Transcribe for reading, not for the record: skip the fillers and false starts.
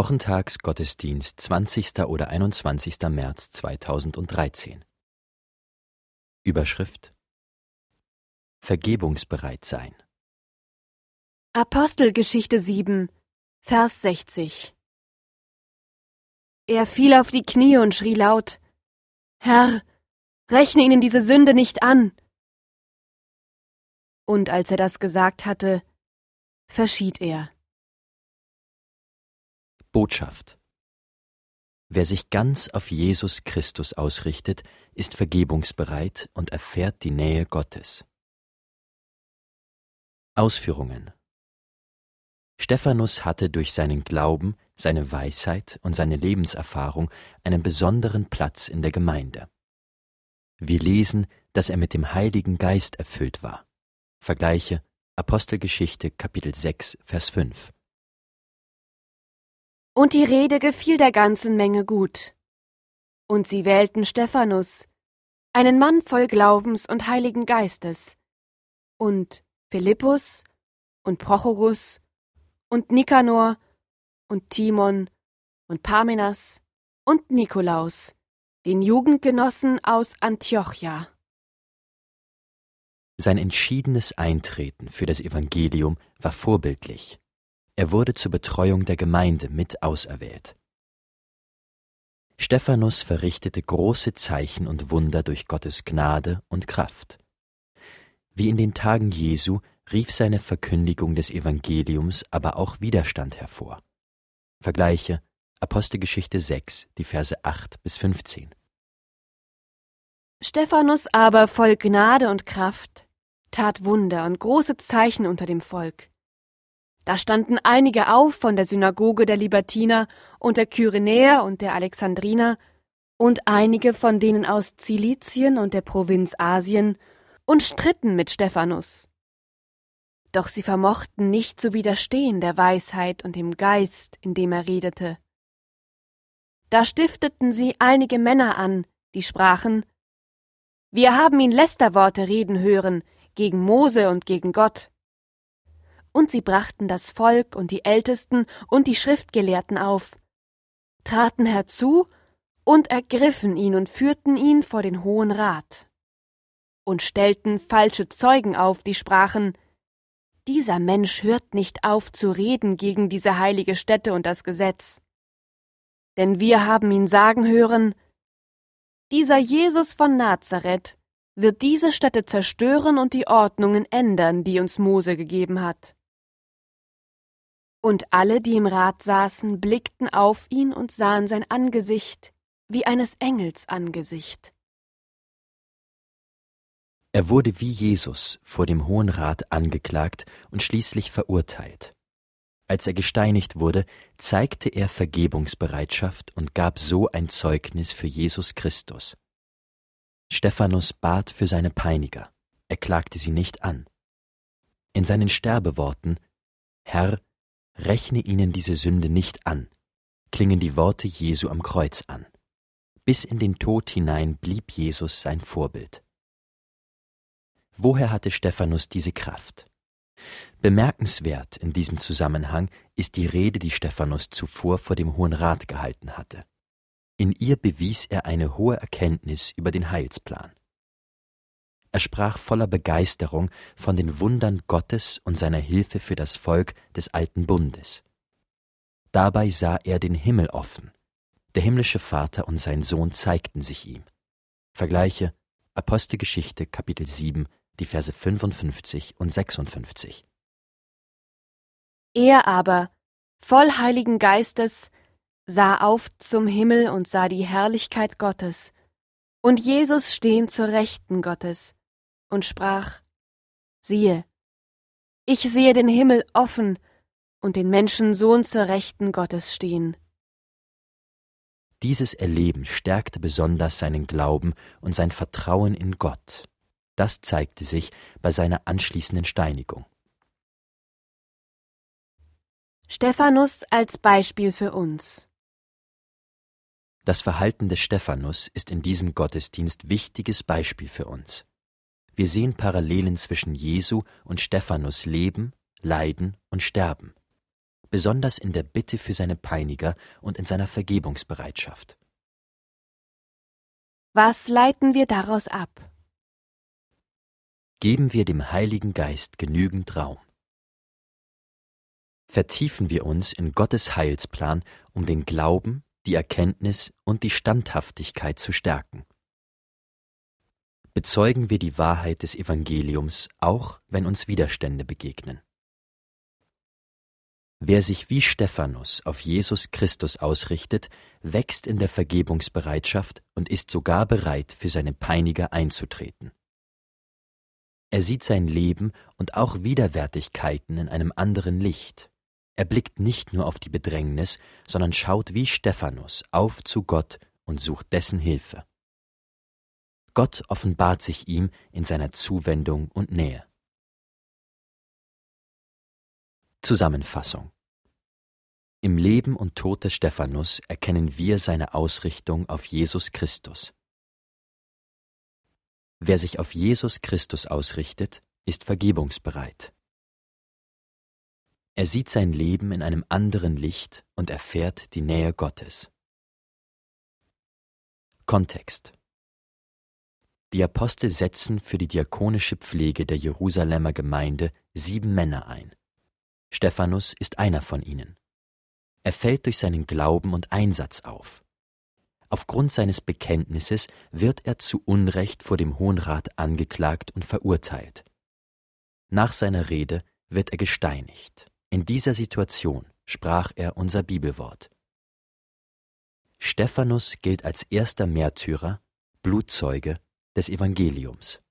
Wochentagsgottesdienst 20. oder 21. März 2013. Überschrift: Vergebungsbereit sein. Apostelgeschichte 7, Vers 60. Er fiel auf die Knie und schrie laut: Herr, rechne ihnen diese Sünde nicht an. Und als er das gesagt hatte, verschied er. Botschaft: Wer sich ganz auf Jesus Christus ausrichtet, ist vergebungsbereit und erfährt die Nähe Gottes. Ausführungen: Stephanus hatte durch seinen Glauben, seine Weisheit und seine Lebenserfahrung einen besonderen Platz in der Gemeinde. Wir lesen, dass er mit dem Heiligen Geist erfüllt war. Vergleiche Apostelgeschichte, Kapitel 6, Vers 5. Und die Rede gefiel der ganzen Menge gut. Und sie wählten Stephanus, einen Mann voll Glaubens und Heiligen Geistes, und Philippus und Prochorus und Nikanor und Timon und Parmenas und Nikolaus, den Jugendgenossen aus Antiochia. Sein entschiedenes Eintreten für das Evangelium war vorbildlich. Er wurde zur Betreuung der Gemeinde mit auserwählt. Stephanus verrichtete große Zeichen und Wunder durch Gottes Gnade und Kraft. Wie in den Tagen Jesu rief seine Verkündigung des Evangeliums aber auch Widerstand hervor. Vergleiche Apostelgeschichte 6, die Verse 8 bis 15. Stephanus aber voll Gnade und Kraft tat Wunder und große Zeichen unter dem Volk. Da standen einige auf von der Synagoge der Libertiner und der Kyrenäer und der Alexandriner und einige von denen aus Zilizien und der Provinz Asien und stritten mit Stephanus. Doch sie vermochten nicht zu widerstehen der Weisheit und dem Geist, in dem er redete. Da stifteten sie einige Männer an, die sprachen: Wir haben ihn Lästerworte reden hören, gegen Mose und gegen Gott. Und sie brachten das Volk und die Ältesten und die Schriftgelehrten auf, traten herzu und ergriffen ihn und führten ihn vor den Hohen Rat und stellten falsche Zeugen auf, die sprachen: Dieser Mensch hört nicht auf zu reden gegen diese heilige Stätte und das Gesetz. Denn wir haben ihn sagen hören: Dieser Jesus von Nazareth wird diese Stätte zerstören und die Ordnungen ändern, die uns Mose gegeben hat. Und alle, die im Rat saßen, blickten auf ihn und sahen sein Angesicht wie eines Engels Angesicht. Er wurde wie Jesus vor dem Hohen Rat angeklagt und schließlich verurteilt. Als er gesteinigt wurde, zeigte er Vergebungsbereitschaft und gab so ein Zeugnis für Jesus Christus. Stephanus bat für seine Peiniger, er klagte sie nicht an. In seinen Sterbeworten, Herr, rechne ihnen diese Sünde nicht an, klingen die Worte Jesu am Kreuz an. Bis in den Tod hinein blieb Jesus sein Vorbild. Woher hatte Stephanus diese Kraft? Bemerkenswert in diesem Zusammenhang ist die Rede, die Stephanus zuvor vor dem Hohen Rat gehalten hatte. In ihr bewies er eine hohe Erkenntnis über den Heilsplan. Er sprach voller Begeisterung von den Wundern Gottes und seiner Hilfe für das Volk des alten Bundes. Dabei sah er den Himmel offen. Der himmlische Vater und sein Sohn zeigten sich ihm. Vergleiche Apostelgeschichte, Kapitel 7, die Verse 55 und 56. Er aber, voll Heiligen Geistes, sah auf zum Himmel und sah die Herrlichkeit Gottes und Jesus stehen zur Rechten Gottes und sprach: Siehe, ich sehe den Himmel offen und den Menschensohn zur Rechten Gottes stehen. Dieses Erleben stärkte besonders seinen Glauben und sein Vertrauen in Gott. Das zeigte sich bei seiner anschließenden Steinigung. Stephanus als Beispiel für uns. Das Verhalten des Stephanus ist in diesem Gottesdienst wichtiges Beispiel für uns. Wir sehen Parallelen zwischen Jesu und Stephanus Leben, Leiden und Sterben. besonders in der Bitte für seine Peiniger und in seiner Vergebungsbereitschaft. Was leiten wir daraus ab? Geben wir dem Heiligen Geist genügend Raum. Vertiefen wir uns in Gottes Heilsplan, um den Glauben, die Erkenntnis und die Standhaftigkeit zu stärken. Bezeugen wir die Wahrheit des Evangeliums, auch wenn uns Widerstände begegnen. Wer sich wie Stephanus auf Jesus Christus ausrichtet, wächst in der Vergebungsbereitschaft und ist sogar bereit, für seine Peiniger einzutreten. Er sieht sein Leben und auch Widerwärtigkeiten in einem anderen Licht. Er blickt nicht nur auf die Bedrängnis, sondern schaut wie Stephanus auf zu Gott und sucht dessen Hilfe. Gott offenbart sich ihm in seiner Zuwendung und Nähe. Zusammenfassung: Im Leben und Tod des Stephanus erkennen wir seine Ausrichtung auf Jesus Christus. Wer sich auf Jesus Christus ausrichtet, ist vergebungsbereit. Er sieht sein Leben in einem anderen Licht und erfährt die Nähe Gottes. Kontext: Die Apostel setzen für die diakonische Pflege der Jerusalemer Gemeinde 7 Männer ein. Stephanus ist einer von ihnen. Er fällt durch seinen Glauben und Einsatz auf. Aufgrund seines Bekenntnisses wird er zu Unrecht vor dem Hohen Rat angeklagt und verurteilt. Nach seiner Rede wird er gesteinigt. In dieser Situation sprach er unser Bibelwort. Stephanus gilt als erster Märtyrer, Blutzeuge des Evangeliums.